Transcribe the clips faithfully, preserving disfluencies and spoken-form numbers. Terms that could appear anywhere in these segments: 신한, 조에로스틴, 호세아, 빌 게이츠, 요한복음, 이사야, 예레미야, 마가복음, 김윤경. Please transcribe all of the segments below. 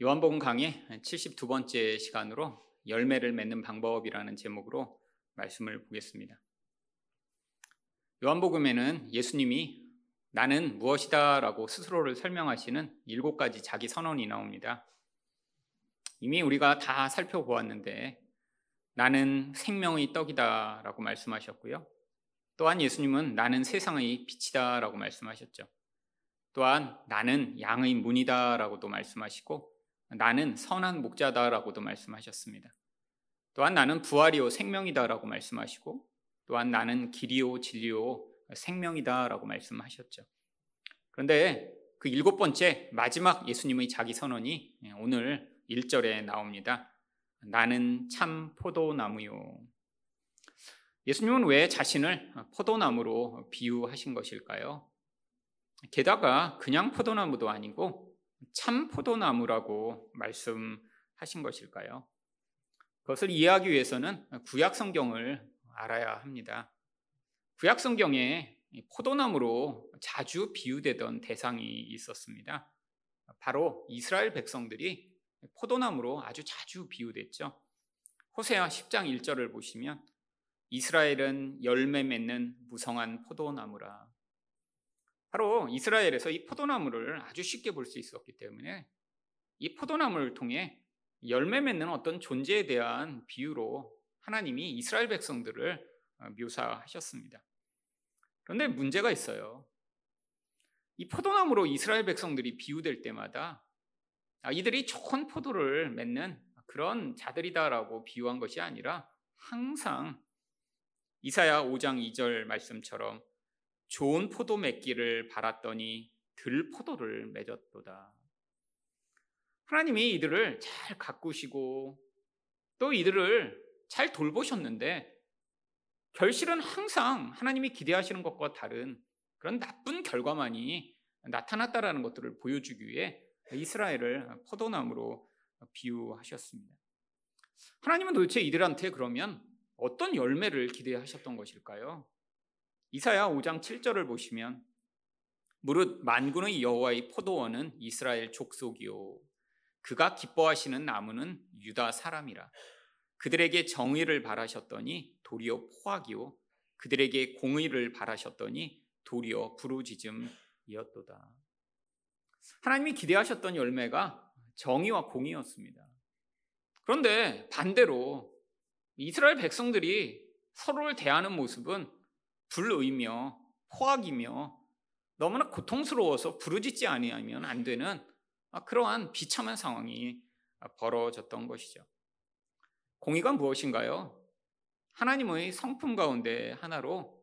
요한복음 강의 칠십두 번째 시간으로 열매를 맺는 방법이라는 제목으로 말씀을 보겠습니다. 요한복음에는 예수님이 나는 무엇이다 라고 스스로를 설명하시는 일곱 가지 자기 선언이 나옵니다. 이미 우리가 다 살펴보았는데 나는 생명의 떡이다 라고 말씀하셨고요. 또한 예수님은 나는 세상의 빛이다 라고 말씀하셨죠. 또한 나는 양의 문이다 라고도 말씀하시고 나는 선한 목자다라고도 말씀하셨습니다. 또한 나는 부활이요 생명이다라고 말씀하시고 또한 나는 길이요 진리요 생명이다라고 말씀하셨죠. 그런데 그 일곱 번째 마지막 예수님의 자기 선언이 오늘 일 절에 나옵니다. 나는 참 포도나무요. 예수님은 왜 자신을 포도나무로 비유하신 것일까요? 게다가 그냥 포도나무도 아니고 참 포도나무라고 말씀하신 것일까요? 그것을 이해하기 위해서는 구약 성경을 알아야 합니다. 구약 성경에 포도나무로 자주 비유되던 대상이 있었습니다. 바로 이스라엘 백성들이 포도나무로 아주 자주 비유됐죠. 호세아 십 장 일 절을 보시면 이스라엘은 열매 맺는 무성한 포도나무라. 바로 이스라엘에서 이 포도나무를 아주 쉽게 볼 수 있었기 때문에 이 포도나무를 통해 열매 맺는 어떤 존재에 대한 비유로 하나님이 이스라엘 백성들을 묘사하셨습니다. 그런데 문제가 있어요. 이 포도나무로 이스라엘 백성들이 비유될 때마다 이들이 좋은 포도를 맺는 그런 자들이다라고 비유한 것이 아니라 항상 이사야 오 장 이 절 말씀처럼 좋은 포도 맺기를 바랐더니 들포도를 맺었도다. 하나님이 이들을 잘 가꾸시고 또 이들을 잘 돌보셨는데 결실은 항상 하나님이 기대하시는 것과 다른 그런 나쁜 결과만이 나타났다라는 것들을 보여주기 위해 이스라엘을 포도나무로 비유하셨습니다. 하나님은 도대체 이들한테 그러면 어떤 열매를 기대하셨던 것일까요? 이사야 오 장 칠 절을 보시면 무릇 만군의 여호와의 포도원은 이스라엘 족속이요 그가 기뻐하시는 나무는 유다 사람이라. 그들에게 정의를 바라셨더니 도리어 포악이요 그들에게 공의를 바라셨더니 도리어 부르짖음이었도다. 하나님이 기대하셨던 열매가 정의와 공의였습니다. 그런데 반대로 이스라엘 백성들이 서로를 대하는 모습은 불의이며 포악이며 너무나 고통스러워서 부르짖지 아니하면 안 되는 그러한 비참한 상황이 벌어졌던 것이죠. 공의가 무엇인가요? 하나님의 성품 가운데 하나로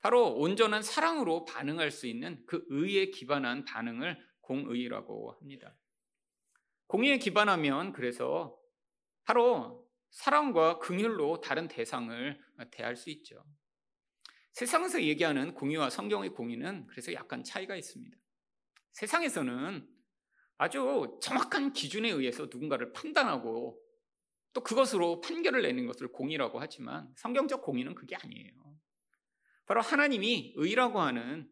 바로 온전한 사랑으로 반응할 수 있는 그 의에 기반한 반응을 공의라고 합니다. 공의에 기반하면 그래서 바로 사랑과 긍휼로 다른 대상을 대할 수 있죠. 세상에서 얘기하는 공의와 성경의 공의는 그래서 약간 차이가 있습니다. 세상에서는 아주 정확한 기준에 의해서 누군가를 판단하고 또 그것으로 판결을 내는 것을 공의라고 하지만 성경적 공의는 그게 아니에요. 바로 하나님이 의라고 하는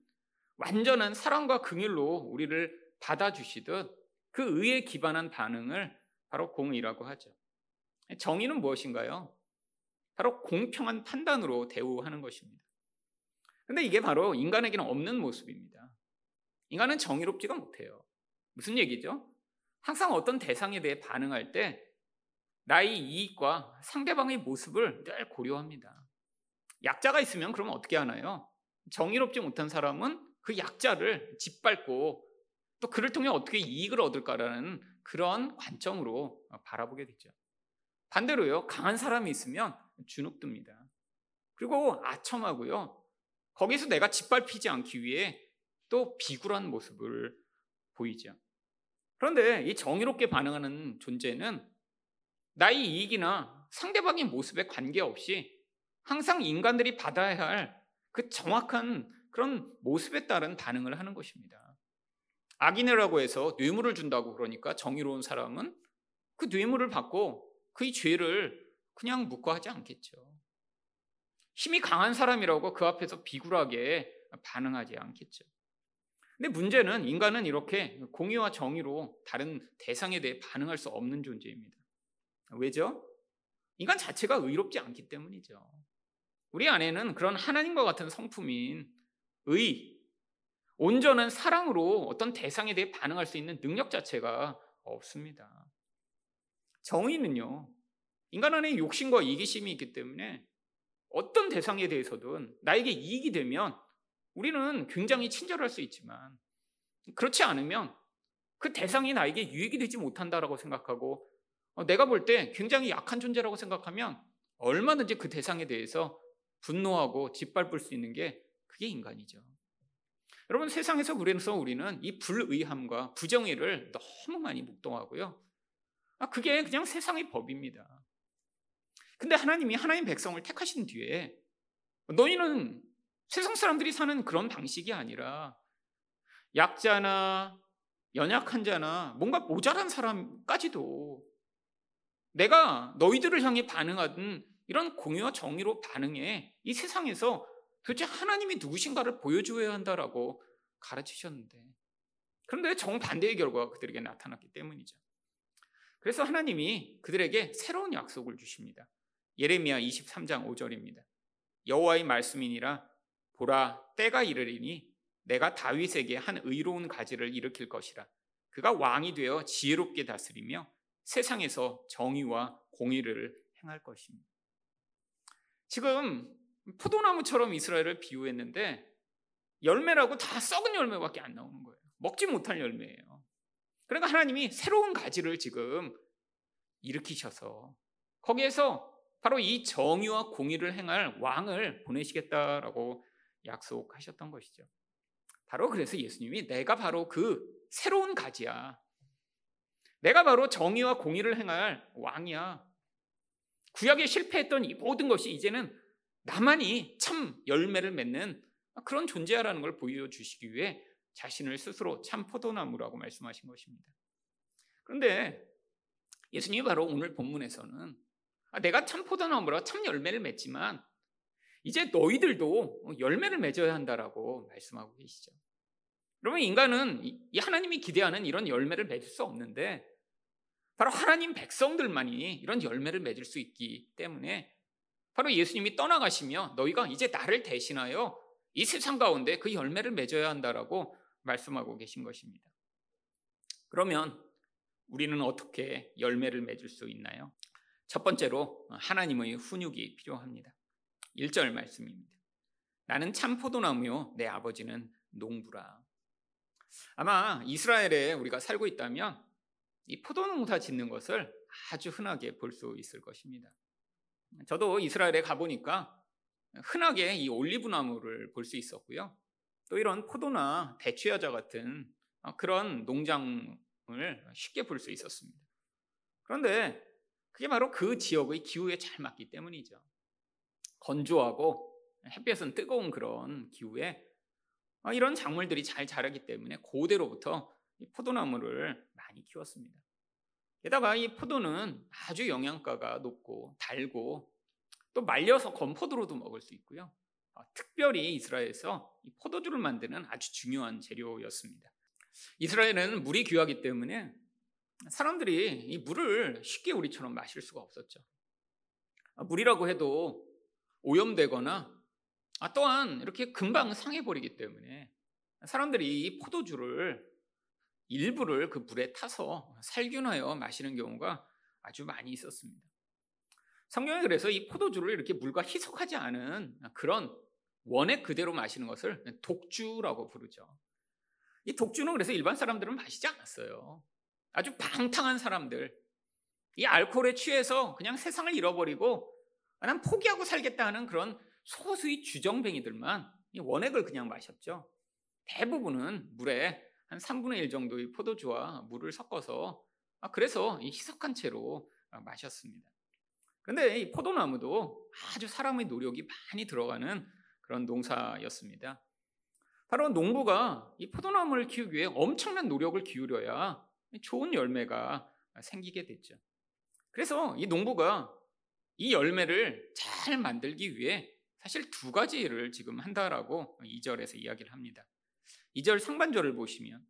완전한 사랑과 긍휼로 우리를 받아주시듯 그 의에 기반한 반응을 바로 공의라고 하죠. 정의는 무엇인가요? 바로 공평한 판단으로 대우하는 것입니다. 근데 이게 바로 인간에게는 없는 모습입니다. 인간은 정의롭지가 못해요. 무슨 얘기죠? 항상 어떤 대상에 대해 반응할 때 나의 이익과 상대방의 모습을 늘 고려합니다. 약자가 있으면 그러면 어떻게 하나요? 정의롭지 못한 사람은 그 약자를 짓밟고 또 그를 통해 어떻게 이익을 얻을까라는 그런 관점으로 바라보게 되죠. 반대로요, 강한 사람이 있으면 주눅듭니다. 그리고 아첨하고요. 거기서 내가 짓밟히지 않기 위해 또 비굴한 모습을 보이죠. 그런데 이 정의롭게 반응하는 존재는 나의 이익이나 상대방의 모습에 관계없이 항상 인간들이 받아야 할 그 정확한 그런 모습에 따른 반응을 하는 것입니다. 악인이라고 해서 뇌물을 준다고 그러니까 정의로운 사람은 그 뇌물을 받고 그의 죄를 그냥 묵과하지 않겠죠. 힘이 강한 사람이라고 그 앞에서 비굴하게 반응하지 않겠죠. 근데 문제는 인간은 이렇게 공의와 정의로 다른 대상에 대해 반응할 수 없는 존재입니다. 왜죠? 인간 자체가 의롭지 않기 때문이죠. 우리 안에는 그런 하나님과 같은 성품인 의, 온전한 사랑으로 어떤 대상에 대해 반응할 수 있는 능력 자체가 없습니다. 정의는요, 인간 안에 욕심과 이기심이 있기 때문에 어떤 대상에 대해서든 나에게 이익이 되면 우리는 굉장히 친절할 수 있지만, 그렇지 않으면 그 대상이 나에게 유익이 되지 못한다라고 생각하고, 내가 볼 때 굉장히 약한 존재라고 생각하면 얼마든지 그 대상에 대해서 분노하고 짓밟을 수 있는 게 그게 인간이죠. 여러분, 세상에서 그래서 우리는 이 불의함과 부정의를 너무 많이 목동하고요. 아, 그게 그냥 세상의 법입니다. 근데 하나님이 하나님 백성을 택하신 뒤에 너희는 세상 사람들이 사는 그런 방식이 아니라 약자나 연약한 자나 뭔가 모자란 사람까지도 내가 너희들을 향해 반응하던 이런 공의와 정의로 반응해 이 세상에서 도대체 하나님이 누구신가를 보여줘야 한다라고 가르치셨는데, 그런데 정반대의 결과가 그들에게 나타났기 때문이죠. 그래서 하나님이 그들에게 새로운 약속을 주십니다. 예레미야 이십삼 장 오 절입니다. 여호와의 말씀이니라. 보라, 때가 이르리니 내가 다윗에게 한 의로운 가지를 일으킬 것이라. 그가 왕이 되어 지혜롭게 다스리며 세상에서 정의와 공의를 행할 것입니다. 지금 포도나무처럼 이스라엘을 비유했는데 열매라고 다 썩은 열매밖에 안 나오는 거예요. 먹지 못할 열매예요. 그러니까 하나님이 새로운 가지를 지금 일으키셔서 거기에서 바로 이 정의와 공의를 행할 왕을 보내시겠다라고 약속하셨던 것이죠. 바로 그래서 예수님이 내가 바로 그 새로운 가지야. 내가 바로 정의와 공의를 행할 왕이야. 구약에 실패했던 이 모든 것이 이제는 나만이 참 열매를 맺는 그런 존재야라는 걸 보여주시기 위해 자신을 스스로 참 포도나무라고 말씀하신 것입니다. 그런데 예수님이 바로 오늘 본문에서는 내가 참 포도나무라 참 열매를 맺지만 이제 너희들도 열매를 맺어야 한다라고 말씀하고 계시죠. 그러면 인간은 이 하나님이 기대하는 이런 열매를 맺을 수 없는데 바로 하나님 백성들만이 이런 열매를 맺을 수 있기 때문에 바로 예수님이 떠나가시며 너희가 이제 나를 대신하여 이 세상 가운데 그 열매를 맺어야 한다라고 말씀하고 계신 것입니다. 그러면 우리는 어떻게 열매를 맺을 수 있나요? 첫 번째로 하나님의 훈육이 필요합니다. 일 절 말씀입니다. 나는 참 포도나무요 내 아버지는 농부라. 아마 이스라엘에 우리가 살고 있다면 이 포도농사 짓는 것을 아주 흔하게 볼 수 있을 것입니다. 저도 이스라엘에 가보니까 흔하게 이 올리브나무를 볼 수 있었고요. 또 이런 포도나 대추야자 같은 그런 농장을 쉽게 볼 수 있었습니다. 그런데 그게 바로 그 지역의 기후에 잘 맞기 때문이죠. 건조하고 햇볕은 뜨거운 그런 기후에 이런 작물들이 잘 자라기 때문에 고대로부터 포도나무를 많이 키웠습니다. 게다가 이 포도는 아주 영양가가 높고 달고 또 말려서 건포도로도 먹을 수 있고요. 특별히 이스라엘에서 이 포도주를 만드는 아주 중요한 재료였습니다. 이스라엘은 물이 귀하기 때문에 사람들이 이 물을 쉽게 우리처럼 마실 수가 없었죠. 물이라고 해도 오염되거나 또한 이렇게 금방 상해버리기 때문에 사람들이 이 포도주를 일부를 그 물에 타서 살균하여 마시는 경우가 아주 많이 있었습니다. 성경에 그래서 이 포도주를 이렇게 물과 희석하지 않은 그런 원액 그대로 마시는 것을 독주라고 부르죠. 이 독주는 그래서 일반 사람들은 마시지 않았어요. 아주 방탕한 사람들, 이 알코올에 취해서 그냥 세상을 잃어버리고 난 포기하고 살겠다 하는 그런 소수의 주정뱅이들만 이 원액을 그냥 마셨죠. 대부분은 물에 한 삼분의 일 정도의 포도주와 물을 섞어서 그래서 이 희석한 채로 마셨습니다. 근데 이 포도나무도 아주 사람의 노력이 많이 들어가는 그런 농사였습니다. 바로 농부가 이 포도나무를 키우기 위해 엄청난 노력을 기울여야 좋은 열매가 생기게 됐죠. 그래서 이 농부가 이 열매를 잘 만들기 위해 사실 두 가지 일을 지금 한다라고 이 절에서 이야기를 합니다. 이 절 상반절을 보시면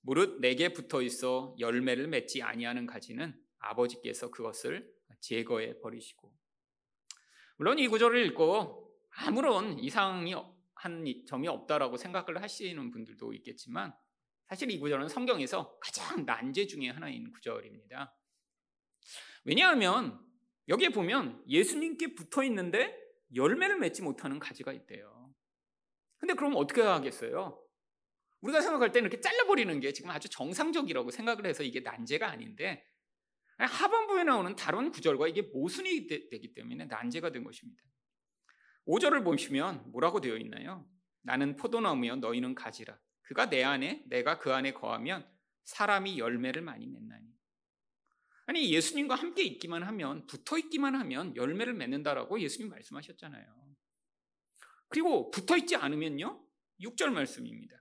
무릇 내게 붙어 있어 열매를 맺지 아니하는 가지는 아버지께서 그것을 제거해 버리시고. 물론 이 구절을 읽고 아무런 이상이 한 점이 없다라고 생각을 하시는 분들도 있겠지만 사실 이 구절은 성경에서 가장 난제 중에 하나인 구절입니다. 왜냐하면 여기에 보면 예수님께 붙어 있는데 열매를 맺지 못하는 가지가 있대요. 근데 그럼 어떻게 하겠어요? 우리가 생각할 때는 이렇게 잘라버리는 게 지금 아주 정상적이라고 생각을 해서 이게 난제가 아닌데 하반부에 나오는 다른 구절과 이게 모순이 되, 되기 때문에 난제가 된 것입니다. 오 절을 보시면 뭐라고 되어 있나요? 나는 포도나무여 너희는 가지라. 그가 내 안에 내가 그 안에 거하면 사람이 열매를 많이 맺나니. 아니 예수님과 함께 있기만 하면 붙어있기만 하면 열매를 맺는다라고 예수님 말씀하셨잖아요. 그리고 붙어있지 않으면요 육 절 말씀입니다.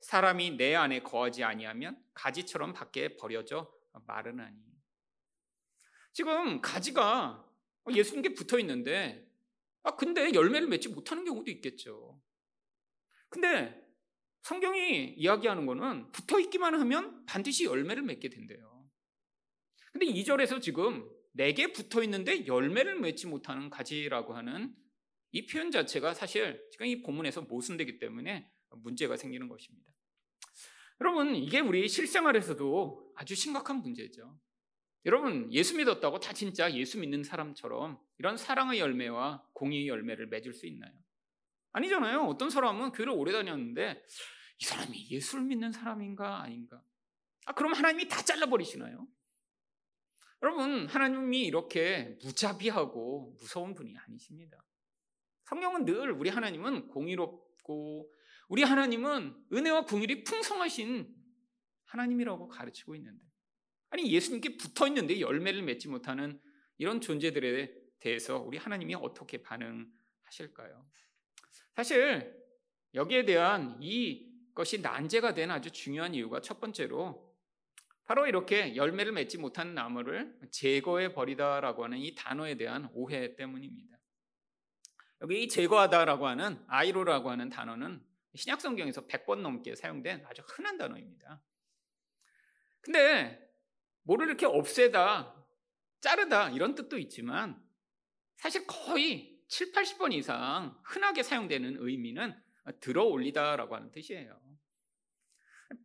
사람이 내 안에 거하지 아니하면 가지처럼 밖에 버려져 마르나니. 지금 가지가 예수님께 붙어 있는데 아 근데 열매를 맺지 못하는 경우도 있겠죠. 근데 성경이 이야기하는 거는 붙어 있기만 하면 반드시 열매를 맺게 된대요. 근데 이 절에서 지금 내게 붙어 있는데 열매를 맺지 못하는 가지라고 하는 이 표현 자체가 사실 지금 이 본문에서 모순되기 때문에 문제가 생기는 것입니다. 여러분 이게 우리 실생활에서도 아주 심각한 문제죠. 여러분 예수 믿었다고 다 진짜 예수 믿는 사람처럼 이런 사랑의 열매와 공의의 열매를 맺을 수 있나요? 아니잖아요. 어떤 사람은 교회를 오래 다녔는데 이 사람이 예수를 믿는 사람인가 아닌가. 아 그럼 하나님이 다 잘라버리시나요? 여러분 하나님이 이렇게 무자비하고 무서운 분이 아니십니다. 성경은 늘 우리 하나님은 공의롭고 우리 하나님은 은혜와 긍휼이 풍성하신 하나님이라고 가르치고 있는데 아니 예수님께 붙어있는데 열매를 맺지 못하는 이런 존재들에 대해서 우리 하나님이 어떻게 반응하실까요? 사실 여기에 대한 이것이 난제가 된 아주 중요한 이유가 첫 번째로 바로 이렇게 열매를 맺지 못하는 나무를 제거해 버리다라고 하는 이 단어에 대한 오해 때문입니다. 여기 이 제거하다라고 하는 아이로라고 하는 단어는 신약성경에서 백 번 넘게 사용된 아주 흔한 단어입니다. 근데 뭐를 이렇게 없애다, 자르다 이런 뜻도 있지만 사실 거의 칠십, 팔십 번 이상 흔하게 사용되는 의미는 들어올리다라고 하는 뜻이에요.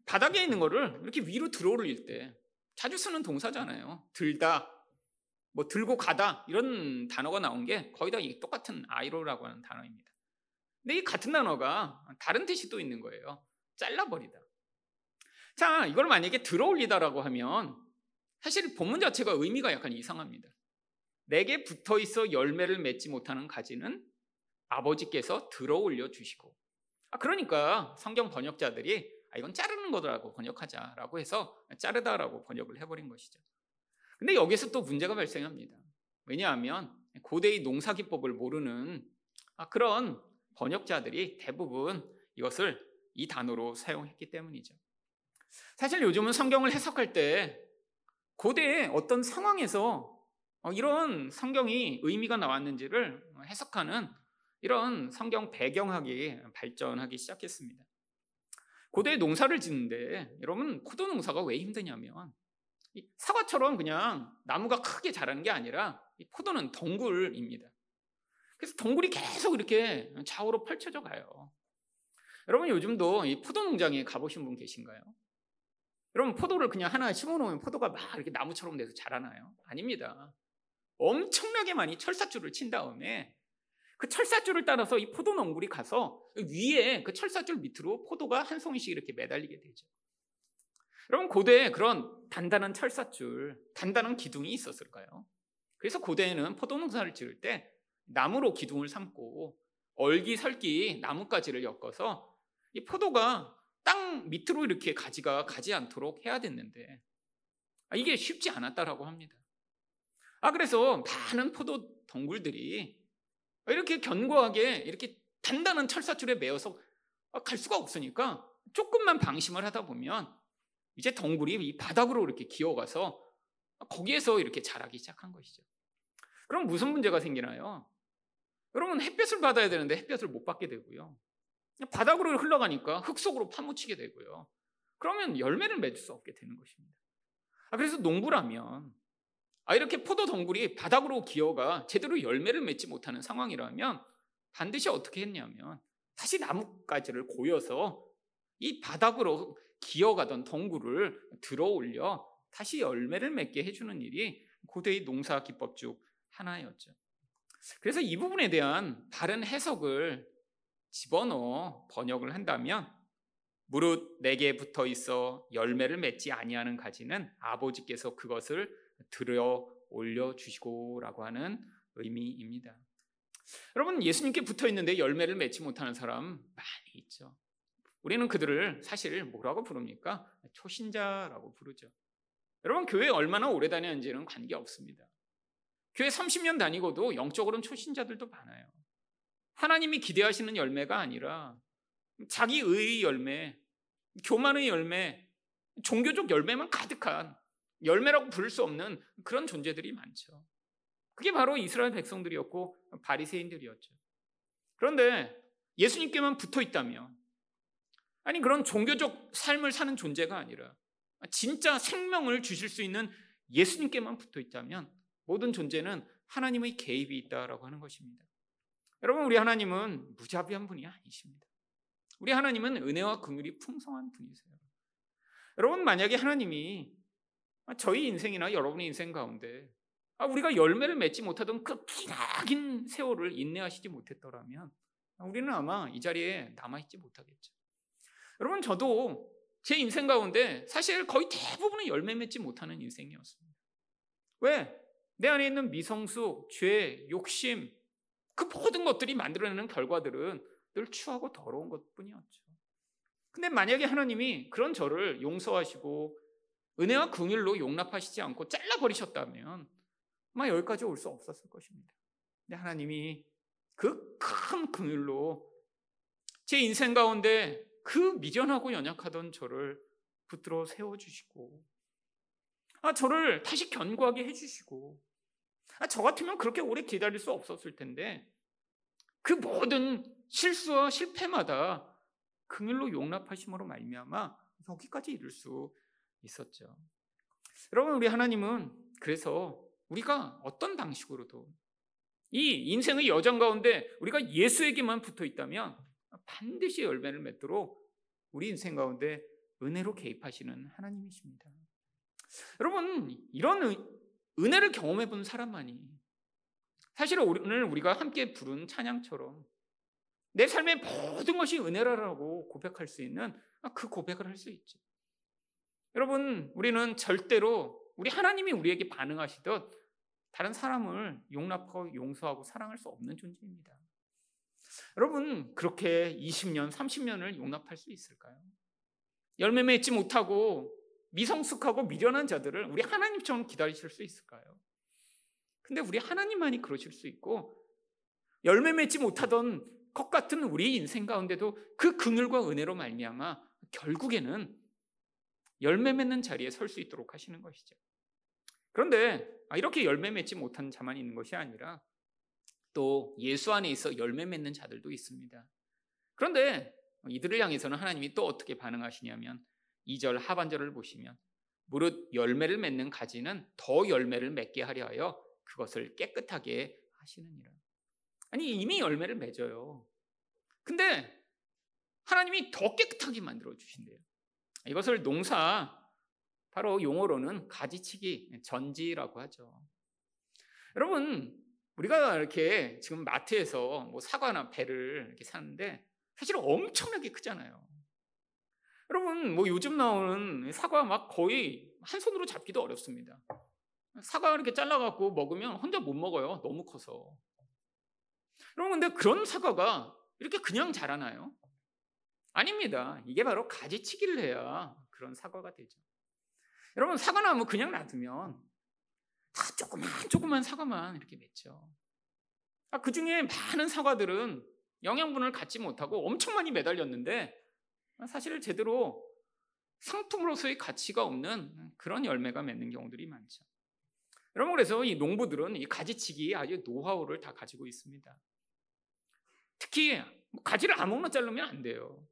바닥에 있는 거를 이렇게 위로 들어올릴 때 자주 쓰는 동사잖아요. 들다, 뭐 들고 가다 이런 단어가 나온 게 거의 다 똑같은 아이로라고 하는 단어입니다. 근데 이 같은 단어가 다른 뜻이 또 있는 거예요. 잘라버리다. 자, 이걸 만약에 들어올리다라고 하면 사실 본문 자체가 의미가 약간 이상합니다. 내게 붙어있어 열매를 맺지 못하는 가지는 아버지께서 들어올려 주시고. 아, 그러니까 성경 번역자들이 아, 이건 자르는 거라고 번역하자라고 해서 자르다라고 번역을 해버린 것이죠. 근데 여기서 또 문제가 발생합니다. 왜냐하면 고대의 농사기법을 모르는 아, 그런 번역자들이 대부분 이것을 이 단어로 사용했기 때문이죠. 사실 요즘은 성경을 해석할 때 고대의 어떤 상황에서 이런 성경이 의미가 나왔는지를 해석하는 이런 성경 배경학이 발전하기 시작했습니다. 고대의 농사를 짓는데 여러분 포도 농사가 왜 힘드냐면 사과처럼 그냥 나무가 크게 자라는 게 아니라 포도는 덩굴입니다. 그래서 덩굴이 계속 이렇게 좌우로 펼쳐져 가요. 여러분 요즘도 이 포도 농장에 가보신 분 계신가요? 여러분 포도를 그냥 하나 심어놓으면 포도가 막 이렇게 나무처럼 돼서 자라나요? 아닙니다. 엄청나게 많이 철사줄을 친 다음에 그 철사줄을 따라서 이 포도 덩굴이 가서 위에 그 철사줄 밑으로 포도가 한 송이씩 이렇게 매달리게 되죠. 여러분 고대에 그런 단단한 철사줄, 단단한 기둥이 있었을까요? 그래서 고대에는 포도 농사를 지을 때 나무로 기둥을 삼고 얼기설기 나뭇가지를 엮어서 이 포도가 땅 밑으로 이렇게 가지가 가지 않도록 해야 됐는데 이게 쉽지 않았다라고 합니다. 아 그래서 많은 포도 덩굴들이 이렇게 견고하게 이렇게 단단한 철사줄에 매어서 갈 수가 없으니까 조금만 방심을 하다 보면 이제 덩굴이 이 바닥으로 이렇게 기어가서 거기에서 이렇게 자라기 시작한 것이죠. 그럼 무슨 문제가 생기나요? 여러분 햇볕을 받아야 되는데 햇볕을 못 받게 되고요. 바닥으로 흘러가니까 흙속으로 파묻히게 되고요. 그러면 열매를 맺을 수 없게 되는 것입니다. 아, 그래서 농부라면 아, 이렇게 포도 덩굴이 바닥으로 기어가 제대로 열매를 맺지 못하는 상황이라면 반드시 어떻게 했냐면 다시 나뭇가지를 고여서 이 바닥으로 기어가던 덩굴을 들어 올려 다시 열매를 맺게 해주는 일이 고대의 농사 기법 중 하나였죠. 그래서 이 부분에 대한 바른 해석을 집어넣어 번역을 한다면, 무릇 내게 붙어 있어 열매를 맺지 아니하는 가지는 아버지께서 그것을 들어 올려주시고 라고 하는 의미입니다. 여러분, 예수님께 붙어 있는데 열매를 맺지 못하는 사람 많이 있죠. 우리는 그들을 사실 뭐라고 부릅니까? 초신자라고 부르죠. 여러분, 교회 얼마나 오래 다녔는지는 관계없습니다. 교회 삼십 년 다니고도 영적으로는 초신자들도 많아요. 하나님이 기대하시는 열매가 아니라 자기 의의 열매, 교만의 열매, 종교적 열매만 가득한, 열매라고 부를 수 없는 그런 존재들이 많죠. 그게 바로 이스라엘 백성들이었고 바리새인들이었죠. 그런데 예수님께만 붙어있다면, 아니 그런 종교적 삶을 사는 존재가 아니라 진짜 생명을 주실 수 있는 예수님께만 붙어있다면 모든 존재는 하나님의 개입이 있다라고 하는 것입니다. 여러분, 우리 하나님은 무자비한 분이 아니십니다. 우리 하나님은 은혜와 긍휼이 풍성한 분이세요. 여러분, 만약에 하나님이 저희 인생이나 여러분의 인생 가운데 우리가 열매를 맺지 못하던 그 기나긴 세월을 인내하시지 못했더라면 우리는 아마 이 자리에 남아있지 못하겠죠. 여러분, 저도 제 인생 가운데 사실 거의 대부분의 열매 맺지 못하는 인생이었습니다. 왜? 내 안에 있는 미성숙, 죄, 욕심, 그 모든 것들이 만들어내는 결과들은 늘 추하고 더러운 것뿐이었죠. 근데 만약에 하나님이 그런 저를 용서하시고 은혜와 긍휼로 용납하시지 않고 잘라버리셨다면 아마 여기까지 올 수 없었을 것입니다. 근데 하나님이 그 큰 긍휼로 제 인생 가운데 그 미련하고 연약하던 저를 붙들어 세워주시고, 아, 저를 다시 견고하게 해주시고, 아, 저 같으면 그렇게 오래 기다릴 수 없었을 텐데 그 모든 실수와 실패마다 긍휼로 용납하심으로 말미암아 여기까지 이룰 수 있었죠. 여러분, 우리 하나님은 그래서 우리가 어떤 방식으로도 이 인생의 여정 가운데 우리가 예수에게만 붙어있다면 반드시 열매를 맺도록 우리 인생 가운데 은혜로 개입하시는 하나님이십니다. 여러분, 이런 은혜를 경험해 본 사람만이 사실 오늘 우리가 함께 부른 찬양처럼 내 삶의 모든 것이 은혜라라고 고백할 수 있는 그 고백을 할 수 있죠. 여러분, 우리는 절대로 우리 하나님이 우리에게 반응하시듯 다른 사람을 용납하고 용서하고 사랑할 수 없는 존재입니다. 여러분, 그렇게 이십 년, 삼십 년을 용납할 수 있을까요? 열매 맺지 못하고 미성숙하고 미련한 자들을 우리 하나님처럼 기다리실 수 있을까요? 근데 우리 하나님만이 그러실 수 있고, 열매 맺지 못하던 것 같은 우리 인생 가운데도 그 긍휼과 은혜로 말미암아 결국에는 열매 맺는 자리에 설 수 있도록 하시는 것이죠. 그런데 이렇게 열매 맺지 못한 자만 있는 것이 아니라 또 예수 안에 있어 열매 맺는 자들도 있습니다. 그런데 이들을 향해서는 하나님이 또 어떻게 반응하시냐면 이 절 하반절을 보시면, 무릇 열매를 맺는 가지는 더 열매를 맺게 하려 하여 그것을 깨끗하게 하시느니라. 아니, 이미 열매를 맺어요. 근데 하나님이 더 깨끗하게 만들어주신대요. 이것을 농사, 바로 용어로는 가지치기, 전지라고 하죠. 여러분, 우리가 이렇게 지금 마트에서 뭐 사과나 배를 이렇게 사는데 사실 엄청나게 크잖아요. 여러분, 뭐 요즘 나오는 사과 막 거의 한 손으로 잡기도 어렵습니다. 사과 이렇게 잘라갖고 먹으면 혼자 못 먹어요. 너무 커서. 여러분, 근데 그런 사과가 이렇게 그냥 자라나요? 아닙니다. 이게 바로 가지치기를 해야 그런 사과가 되죠. 여러분, 사과나무 그냥 놔두면 다 조그만 조그만 사과만 이렇게 맺죠. 아, 그중에 많은 사과들은 영양분을 갖지 못하고 엄청 많이 매달렸는데 사실 제대로 상품으로서의 가치가 없는 그런 열매가 맺는 경우들이 많죠. 여러분, 그래서 이 농부들은 이 가지치기의 아주 노하우를 다 가지고 있습니다. 특히 가지를 아무거나 자르면 안 돼요.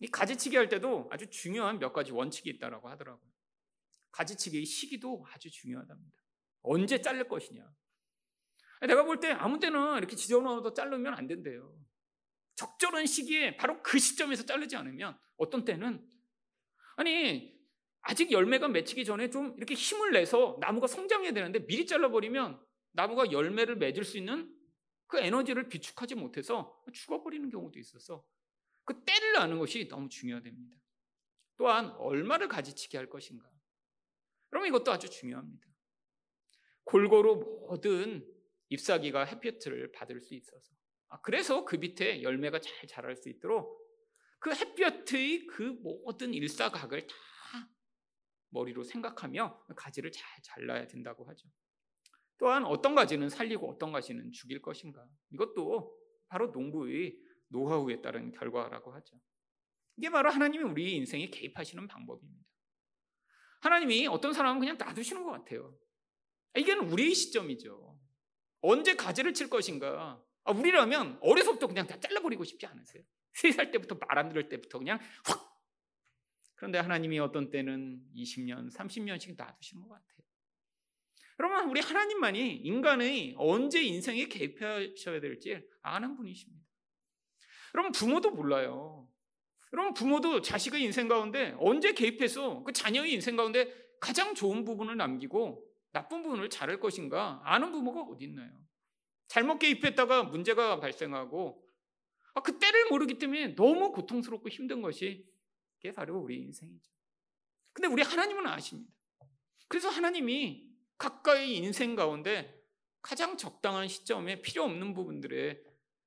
이 가지치기 할 때도 아주 중요한 몇 가지 원칙이 있다고 하더라고요. 가지치기의 시기도 아주 중요하답니다. 언제 자를 것이냐. 내가 볼 때 아무 때나 이렇게 지저분하게 자르면 안 된대요. 적절한 시기에 바로 그 시점에서 자르지 않으면 어떤 때는 아니 아직 열매가 맺히기 전에 좀 이렇게 힘을 내서 나무가 성장해야 되는데 미리 잘라버리면 나무가 열매를 맺을 수 있는 그 에너지를 비축하지 못해서 죽어버리는 경우도 있어서 그 때를 아는 것이 너무 중요합니다. 또한 얼마를 가지치기 할 것인가. 그러면 이것도 아주 중요합니다. 골고루 모든 잎사귀가 햇볕을 받을 수 있어서 아, 그래서 그 밑에 열매가 잘 자랄 수 있도록 그 햇볕의 그 모든 일사각을 다 머리로 생각하며 가지를 잘 잘라야 된다고 하죠. 또한 어떤 가지는 살리고 어떤 가지는 죽일 것인가. 이것도 바로 농부의 노하우에 따른 결과라고 하죠. 이게 바로 하나님이 우리 인생에 개입하시는 방법입니다. 하나님이 어떤 사람은 그냥 놔두시는 것 같아요. 이게 우리의 시점이죠. 언제 가지를 칠 것인가. 아, 우리라면 어려서부터 그냥 다 잘라버리고 싶지 않으세요? 세 살 때부터 말 안 들을 때부터 그냥 확. 그런데 하나님이 어떤 때는 이십 년, 삼십 년씩 놔두시는 것 같아요. 그러면 우리 하나님만이 인간의 언제 인생에 개입하셔야 될지 아는 분이십니다. 그러면 부모도 몰라요. 그러면 부모도 자식의 인생 가운데 언제 개입해서 그 자녀의 인생 가운데 가장 좋은 부분을 남기고 나쁜 부분을 자를 것인가 아는 부모가 어디 있나요? 잘못 개입했다가 문제가 발생하고 아, 그 때를 모르기 때문에 너무 고통스럽고 힘든 것이 그게 바로 우리 인생이죠. 근데 우리 하나님은 아십니다. 그래서 하나님이 각각의 인생 가운데 가장 적당한 시점에 필요 없는 부분들에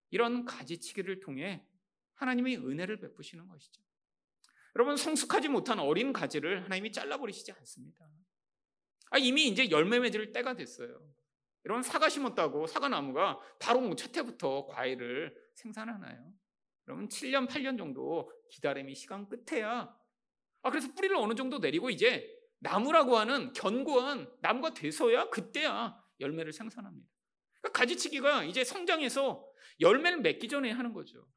이런 가지치기를 통해 하나님의 은혜를 베푸시는 것이죠. 여러분 성숙하지 못한 어린 가지를 하나님이 잘라버리시지 않습니다. 아, 이미 이제 열매 맺을 때가 됐어요. 여러분 사과 심었다고 사과나무가 바로 첫 해부터 과일을 생산하나요? 여러분 칠 년, 팔 년 정도 기다림의 시간 끝에야 아 그래서 뿌리를 어느 정도 내리고 이제 나무라고 하는 견고한 나무가 돼서야 그때야 열매를 생산합니다. 그러니까 가지치기가 이제 성장해서 열매를 맺기 전에 하는 거죠.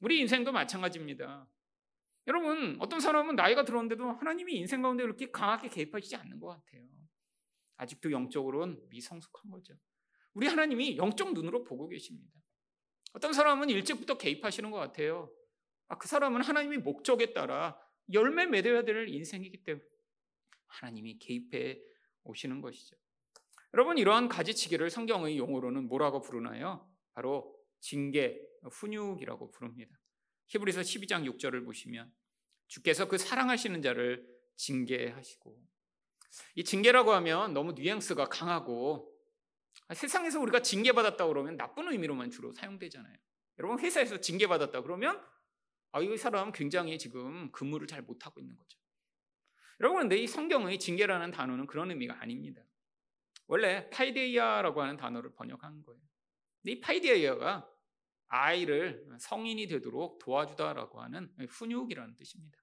우리 인생도 마찬가지입니다. 여러분 어떤 사람은 나이가 들었는데도 하나님이 인생 가운데 그렇게 강하게 개입하시지 않는 것 같아요. 아직도 영적으로는 미성숙한 거죠. 우리 하나님이 영적 눈으로 보고 계십니다. 어떤 사람은 일찍부터 개입하시는 것 같아요. 아, 그 사람은 하나님의 목적에 따라 열매 맺어야 될 인생이기 때문에 하나님이 개입해 오시는 것이죠. 여러분 이러한 가지치기를 성경의 용어로는 뭐라고 부르나요? 바로 징계, 훈육이라고 부릅니다. 히브리서 십이 장 육 절을 보시면 주께서 그 사랑하시는 자를 징계하시고 이 징계라고 하면 너무 뉘앙스가 강하고 세상에서 우리가 징계받았다 그러면 나쁜 의미로만 주로 사용되잖아요. 여러분 회사에서 징계받았다 그러면 아, 이 사람 굉장히 지금 근무를 잘 못하고 있는 거죠. 여러분 근데 이 성경의 징계라는 단어는 그런 의미가 아닙니다. 원래 파이데이아라고 하는 단어를 번역한 거예요. 근데 이 파이데이아가 아이를 성인이 되도록 도와주다라고 하는 훈육이라는 뜻입니다.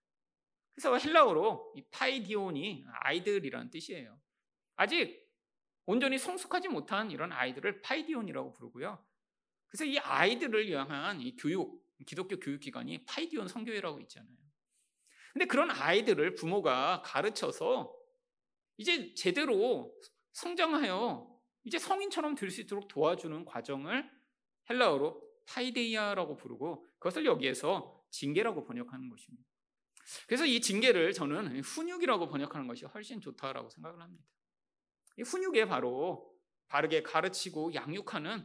그래서 헬라어로 이 파이디온이 아이들이라는 뜻이에요. 아직 온전히 성숙하지 못한 이런 아이들을 파이디온이라고 부르고요. 그래서 이 아이들을 향한 이 교육, 기독교 교육기관이 파이디온 선교회라고 있잖아요. 근데 그런 아이들을 부모가 가르쳐서 이제 제대로 성장하여 이제 성인처럼 될 수 있도록 도와주는 과정을 헬라어로 파이데이아라고 부르고 그것을 여기에서 징계라고 번역하는 것입니다. 그래서 이 징계를 저는 훈육이라고 번역하는 것이 훨씬 좋다라고 생각을 합니다. 이 훈육에 바로 바르게 가르치고 양육하는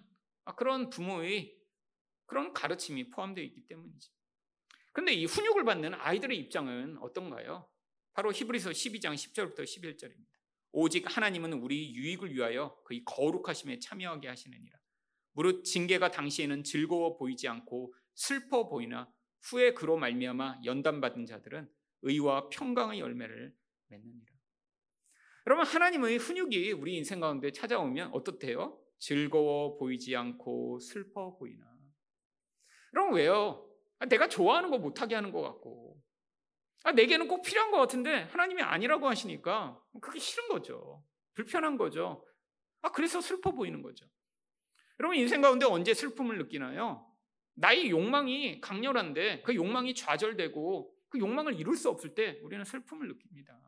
그런 부모의 그런 가르침이 포함되어 있기 때문이죠. 그런데 이 훈육을 받는 아이들의 입장은 어떤가요? 바로 히브리서 십이 장 십 절부터 십일 절입니다. 오직 하나님은 우리 유익을 위하여 그의 거룩하심에 참여하게 하시느니라. 무릇 징계가 당시에는 즐거워 보이지 않고 슬퍼 보이나 후에 그로 말미암아 연단받은 자들은 의와 평강의 열매를 맺느니라. 여러분 하나님의 훈육이 우리 인생 가운데 찾아오면 어떻대요? 즐거워 보이지 않고 슬퍼 보이나. 여러분 왜요? 내가 좋아하는 거 못하게 하는 것 같고 아, 내게는 꼭 필요한 것 같은데 하나님이 아니라고 하시니까 그게 싫은 거죠. 불편한 거죠. 아, 그래서 슬퍼 보이는 거죠. 여러분 인생 가운데 언제 슬픔을 느끼나요? 나의 욕망이 강렬한데 그 욕망이 좌절되고 그 욕망을 이룰 수 없을 때 우리는 슬픔을 느낍니다.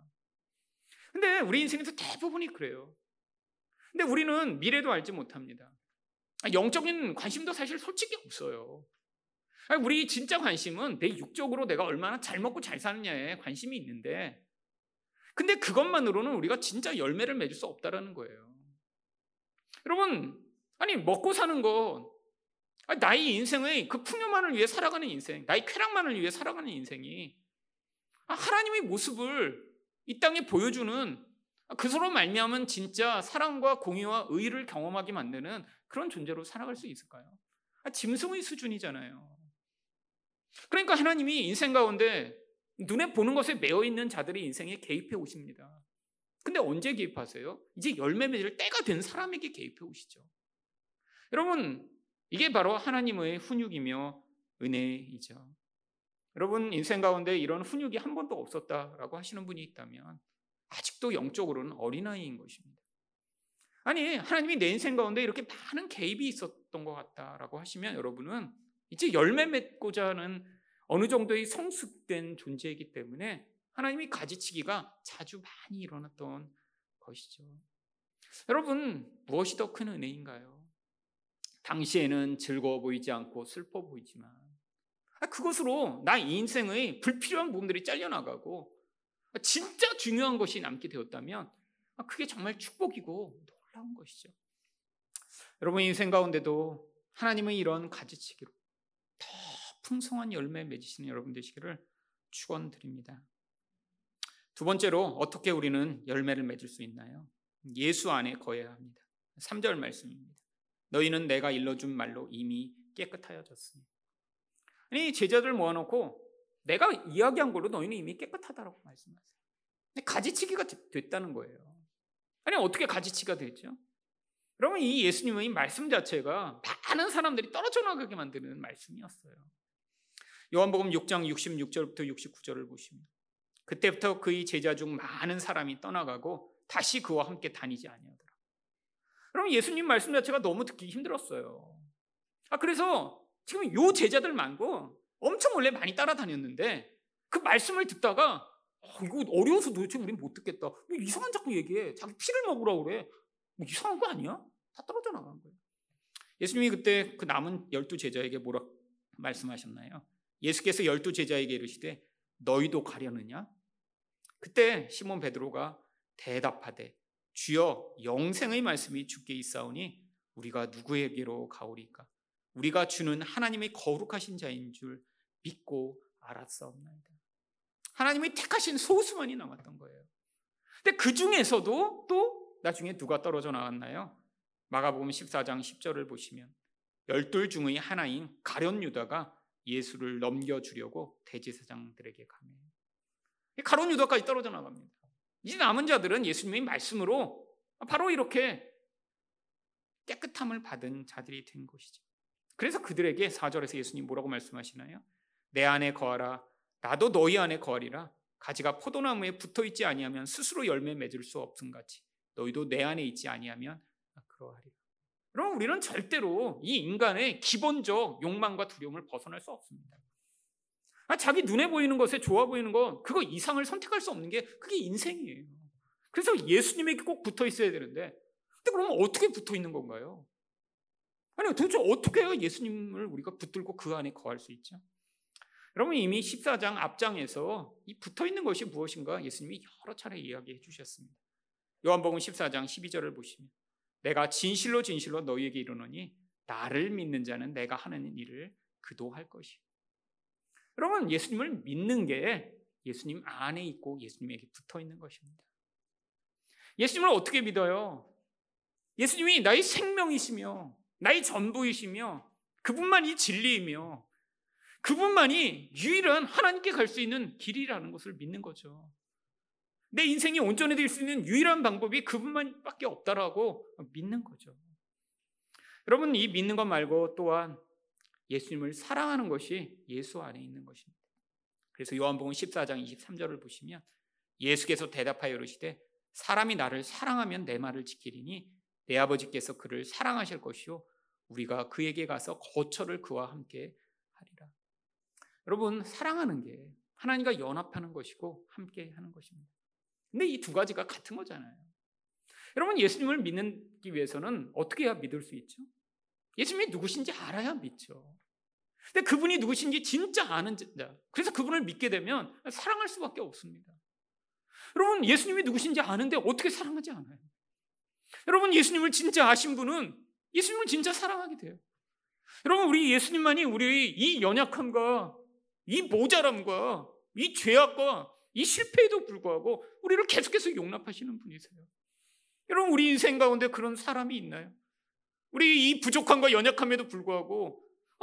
근데 우리 인생에서 대부분이 그래요. 근데 우리는 미래도 알지 못합니다. 영적인 관심도 사실 솔직히 없어요. 우리 진짜 관심은 내 육적으로 내가 얼마나 잘 먹고 잘 사느냐에 관심이 있는데, 근데 그것만으로는 우리가 진짜 열매를 맺을 수 없다라는 거예요. 여러분, 아니 먹고 사는 건 나의 인생의 그 풍요만을 위해 살아가는 인생, 나의 쾌락만을 위해 살아가는 인생이 하나님의 모습을 이 땅에 보여주는, 그서로 말미암은 진짜 사랑과 공의와 의의를 경험하게 만드는 그런 존재로 살아갈 수 있을까요? 짐승의 수준이잖아요. 그러니까 하나님이 인생 가운데 눈에 보는 것에 매여 있는 자들의 인생에 개입해 오십니다. 근데 언제 개입하세요? 이제 열매 맺을 때가 된 사람에게 개입해 오시죠. 여러분, 이게 바로 하나님의 훈육이며 은혜이죠. 여러분, 인생 가운데 이런 훈육이 한 번도 없었다라고 하시는 분이 있다면 아직도 영적으로는 어린아이인 것입니다. 아니, 하나님이 내 인생 가운데 이렇게 많은 개입이 있었던 것 같다라고 하시면 여러분은 이제 열매 맺고자 하는 어느 정도의 성숙된 존재이기 때문에 하나님이 가지치기가 자주 많이 일어났던 것이죠. 여러분, 무엇이 더 큰 은혜인가요? 당시에는 즐거워 보이지 않고 슬퍼 보이지만 그것으로 나 이 인생의 불필요한 부분들이 잘려나가고 진짜 중요한 것이 남게 되었다면 그게 정말 축복이고 놀라운 것이죠. 여러분, 인생 가운데도 하나님의 이런 가지치기로 더 풍성한 열매 맺으시는 여러분 되시기를 축원드립니다. 두 번째로 어떻게 우리는 열매를 맺을 수 있나요? 예수 안에 거해야 합니다. 삼 절 말씀입니다. 너희는 내가 일러준 말로 이미 깨끗하여졌으니. 아니, 제자들 모아놓고 내가 이야기한 걸로 너희는 이미 깨끗하다라고 말씀하세요. 근데 가지치기가 됐다는 거예요. 아니, 어떻게 가지치기가 됐죠? 그러면 이 예수님의 말씀 자체가 많은 사람들이 떨어져 나가게 만드는 말씀이었어요. 요한복음 육 장 육십육 절부터 육십구 절을 보시면, 그때부터 그의 제자 중 많은 사람이 떠나가고 다시 그와 함께 다니지 아니하더라. 그럼 예수님 말씀 자체가 너무 듣기 힘들었어요. 아, 그래서 지금 요 제자들 말고 엄청 원래 많이 따라다녔는데 그 말씀을 듣다가 어, 이거 어려워서 도대체 우린 못 듣겠다. 이상한 자꾸 얘기해. 자기 피를 먹으라고 그래. 뭐 이상한 거 아니야? 다 떨어져 나간 거예요. 예수님이 그때 그 남은 열두 제자에게 뭐라 말씀하셨나요? 예수께서 열두 제자에게 이르시되 너희도 가려느냐? 그때 시몬 베드로가 대답하되 주여, 영생의 말씀이 주께 있사오니 우리가 누구에게로 가오리까? 우리가 주는 하나님의 거룩하신 자인 줄 믿고 알았사옵나이다. 하나님의 택하신 소수만이 남았던 거예요. 근데 그 중에서도 또 나중에 누가 떨어져 나갔나요? 마가복음 십사 장 십 절을 보시면 열둘 중의 하나인 가룟 유다가 예수를 넘겨주려고 대제사장들에게 가매. 가룟 유다까지 떨어져 나갑니다. 이제 남은 자들은 예수님의 말씀으로 바로 이렇게 깨끗함을 받은 자들이 된 것이죠. 그래서 그들에게 사 절에서 예수님 뭐라고 말씀하시나요? 내 안에 거하라. 나도 너희 안에 거하리라. 가지가 포도나무에 붙어있지 아니하면 스스로 열매 맺을 수 없음같이 너희도 내 안에 있지 아니하면 그러하리라. 그럼 우리는 절대로 이 인간의 기본적 욕망과 두려움을 벗어날 수 없습니다. 아, 자기 눈에 보이는 것에 좋아 보이는 것, 그거 이상을 선택할 수 없는 게 그게 인생이에요. 그래서 예수님에게 꼭 붙어 있어야 되는데, 근데 그러면 어떻게 붙어 있는 건가요? 아니, 도대체 어떻게 해야 예수님을 우리가 붙들고 그 안에 거할 수 있죠? 여러분, 이미 십사 장 앞장에서 이 붙어 있는 것이 무엇인가 예수님이 여러 차례 이야기해 주셨습니다. 요한복음 십사 장 십이 절을 보시면 내가 진실로 진실로 너희에게 이르노니 나를 믿는 자는 내가 하는 일을 그도 할 것이요. 여러분, 예수님을 믿는 게 예수님 안에 있고 예수님에게 붙어 있는 것입니다. 예수님을 어떻게 믿어요? 예수님이 나의 생명이시며 나의 전부이시며 그분만이 진리이며 그분만이 유일한 하나님께 갈 수 있는 길이라는 것을 믿는 거죠. 내 인생이 온전해질 수 있는 유일한 방법이 그분만밖에 없다라고 믿는 거죠. 여러분, 이 믿는 것 말고 또한 예수님을 사랑하는 것이 예수 안에 있는 것입니다. 그래서 요한복음 십사 장 이십삼 절을 보시면 예수께서 대답하여 이르시되 사람이 나를 사랑하면 내 말을 지키리니 내 아버지께서 그를 사랑하실 것이요 우리가 그에게 가서 거처를 그와 함께 하리라. 여러분, 사랑하는 게 하나님과 연합하는 것이고 함께 하는 것입니다. 근데 이 두 가지가 같은 거잖아요. 여러분, 예수님을 믿기 위해서는 어떻게 해야 믿을 수 있죠? 예수님이 누구신지 알아야 믿죠. 근데 그분이 누구신지 진짜 아는 자, 그래서 그분을 믿게 되면 사랑할 수밖에 없습니다. 여러분, 예수님이 누구신지 아는데 어떻게 사랑하지 않아요? 여러분, 예수님을 진짜 아신 분은 예수님을 진짜 사랑하게 돼요. 여러분, 우리 예수님만이 우리의 이 연약함과 이 모자람과 이 죄악과 이 실패에도 불구하고 우리를 계속해서 용납하시는 분이세요. 여러분, 우리 인생 가운데 그런 사람이 있나요? 우리 이 부족함과 연약함에도 불구하고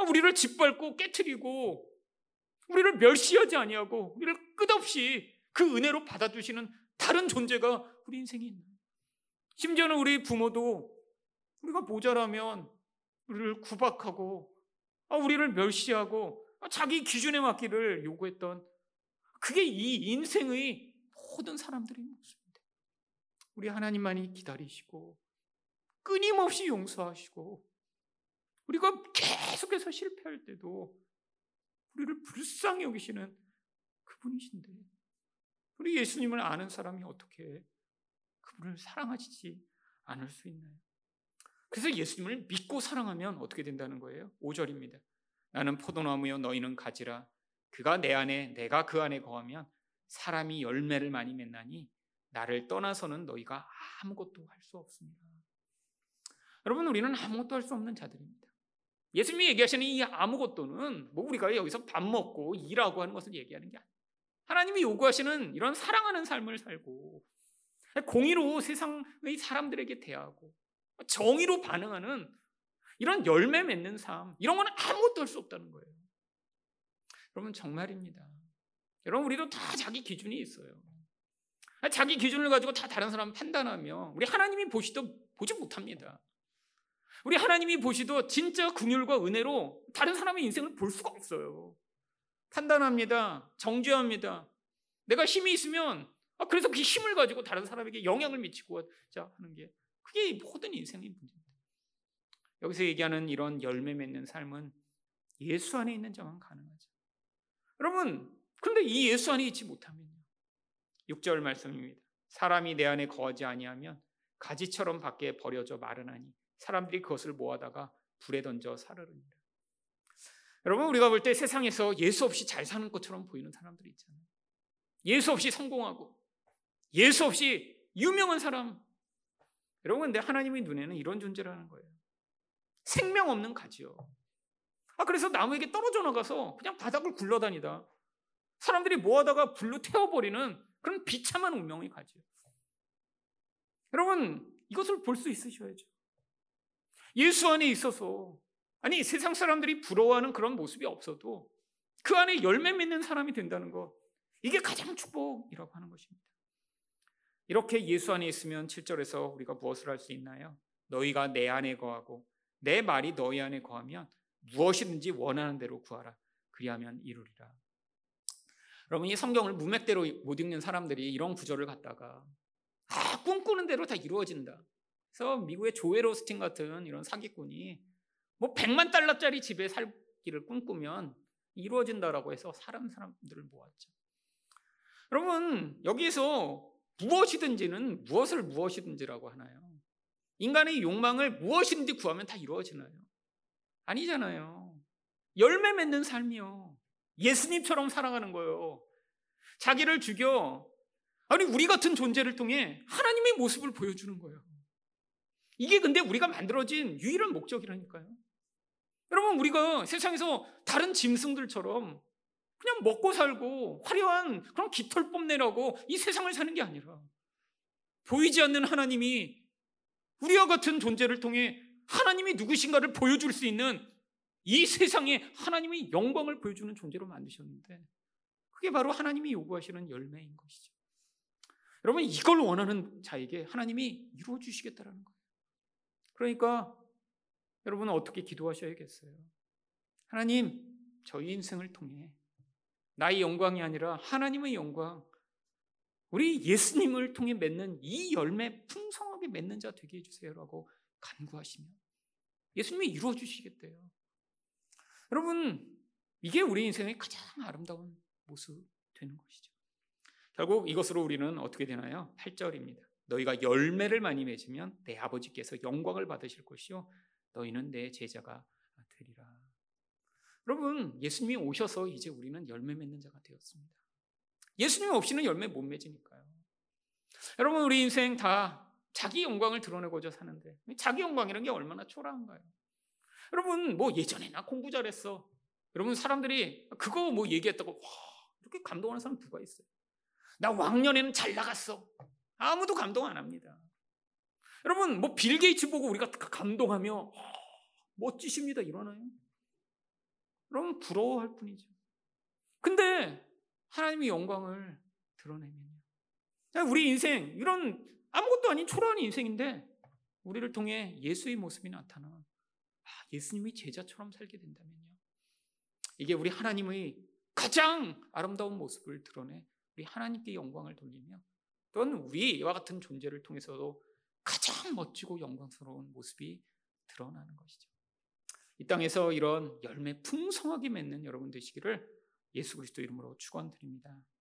우리를 짓밟고 깨트리고 우리를 멸시하지 아니하고 우리를 끝없이 그 은혜로 받아주시는 다른 존재가 우리 인생에 있나요? 심지어는 우리 부모도 우리가 모자라면 우리를 구박하고 우리를 멸시하고 자기 기준에 맞기를 요구했던, 그게 이 인생의 모든 사람들의 모습입니다. 우리 하나님만이 기다리시고 끊임없이 용서하시고 우리가 계속해서 실패할 때도 우리를 불쌍히 여기시는 그분이신데, 우리 예수님을 아는 사람이 어떻게 그분을 사랑하시지 않을 수 있나요? 그래서 예수님을 믿고 사랑하면 어떻게 된다는 거예요? 오 절입니다. 나는 포도나무여 너희는 가지라. 그가 내 안에 내가 그 안에 거하면 사람이 열매를 많이 맺나니 나를 떠나서는 너희가 아무것도 할 수 없습니다. 여러분, 우리는 아무것도 할 수 없는 자들입니다. 예수님이 얘기하시는 이 아무것도는 뭐 우리가 여기서 밥 먹고 일하고 하는 것을 얘기하는 게 아니에요. 하나님이 요구하시는 이런 사랑하는 삶을 살고 공의로 세상의 사람들에게 대하고 정의로 반응하는 이런 열매 맺는 삶, 이런 건 아무것도 할 수 없다는 거예요. 여러분, 정말입니다. 여러분, 우리도 다 자기 기준이 있어요. 자기 기준을 가지고 다 다른 사람 판단하며 우리 하나님이 보시도 보지 못합니다. 우리 하나님이 보시도 진짜 긍휼과 은혜로 다른 사람의 인생을 볼 수가 없어요. 판단합니다. 정죄합니다. 내가 힘이 있으면 아, 그래서 그 힘을 가지고 다른 사람에게 영향을 미치고 하는 게, 그게 모든 인생의 문제입니다. 여기서 얘기하는 이런 열매 맺는 삶은 예수 안에 있는 자만 가능하죠. 여러분, 그런데 이 예수 안에 있지 못하면요. 육 절 말씀입니다. 사람이 내 안에 거하지 아니하면 가지처럼 밖에 버려져 마르나니 사람들이 그것을 모아다가 불에 던져 사르르니라. 여러분, 우리가 볼 때 세상에서 예수 없이 잘 사는 것처럼 보이는 사람들이 있잖아요. 예수 없이 성공하고 예수 없이 유명한 사람. 여러분, 근데 하나님의 눈에는 이런 존재라는 거예요. 생명 없는 가지요. 아, 그래서 나무에게 떨어져 나가서 그냥 바닥을 굴러다니다 사람들이 모아다가 불로 태워버리는 그런 비참한 운명의 가지요. 여러분, 이것을 볼 수 있으셔야죠. 예수 안에 있어서, 아니 세상 사람들이 부러워하는 그런 모습이 없어도 그 안에 열매 맺는 사람이 된다는 것, 이게 가장 축복이라고 하는 것입니다. 이렇게 예수 안에 있으면 칠 절에서 우리가 무엇을 할 수 있나요? 너희가 내 안에 거하고 내 말이 너희 안에 거하면 무엇이든지 원하는 대로 구하라. 그리하면 이루리라. 여러분, 이 성경을 문맥대로 못 읽는 사람들이 이런 구절을 갖다가 아, 꿈꾸는 대로 다 이루어진다. 그래서 미국의 조에로스틴 같은 이런 사기꾼이 뭐 백만 달러짜리 집에 살기를 꿈꾸면 이루어진다라고 해서 사람 사람들을 모았죠. 여러분, 여기에서 무엇이든지는 무엇을 무엇이든지라고 하나요? 인간의 욕망을 무엇이든지 구하면 다 이루어지나요? 아니잖아요. 열매 맺는 삶이요. 예수님처럼 살아가는 거예요. 자기를 죽여, 아니 우리 같은 존재를 통해 하나님의 모습을 보여주는 거예요. 이게 근데 우리가 만들어진 유일한 목적이라니까요. 여러분, 우리가 세상에서 다른 짐승들처럼 그냥 먹고 살고 화려한 그런 깃털 뽐내라고 이 세상을 사는 게 아니라, 보이지 않는 하나님이 우리와 같은 존재를 통해 하나님이 누구신가를 보여줄 수 있는, 이 세상에 하나님이 영광을 보여주는 존재로 만드셨는데, 그게 바로 하나님이 요구하시는 열매인 것이죠. 여러분, 이걸 원하는 자에게 하나님이 이루어 주시겠다라는 거예요. 그러니까 여러분은 어떻게 기도하셔야겠어요? 하나님, 저희 인생을 통해 나의 영광이 아니라 하나님의 영광, 우리 예수님을 통해 맺는 이 열매 풍성하게 맺는 자 되게 해주세요라고 간구하시면 예수님이 이루어주시겠대요. 여러분, 이게 우리 인생의 가장 아름다운 모습 되는 것이죠. 결국 이것으로 우리는 어떻게 되나요? 팔 절입니다. 너희가 열매를 많이 맺으면 내 아버지께서 영광을 받으실 것이요 너희는 내 제자가 되리라. 여러분, 예수님이 오셔서 이제 우리는 열매 맺는 자가 되었습니다. 예수님 없이는 열매 못 맺으니까요. 여러분, 우리 인생 다 자기 영광을 드러내고자 사는데 자기 영광이라는 게 얼마나 초라한가요? 여러분, 뭐 예전에 나 공부 잘했어. 여러분, 사람들이 그거 뭐 얘기했다고 와, 이렇게 감동하는 사람 누가 있어요? 나 왕년에는 잘 나갔어. 아무도 감동 안 합니다. 여러분, 뭐 빌 게이츠 보고 우리가 감동하며 와, 멋지십니다 이러나요? 여러분, 부러워할 뿐이죠. 근데 하나님의 영광을 드러내면요, 우리 인생 이런 아무것도 아닌 초라한 인생인데 우리를 통해 예수의 모습이 나타나 아, 예수님이 제자처럼 살게 된다면요, 이게 우리 하나님의 가장 아름다운 모습을 드러내 우리 하나님께 영광을 돌리며, 또는 우리와 같은 존재를 통해서도 가장 멋지고 영광스러운 모습이 드러나는 것이죠. 이 땅에서 이런 열매 풍성하게 맺는 여러분 되시기를 예수 그리스도 이름으로 축원드립니다.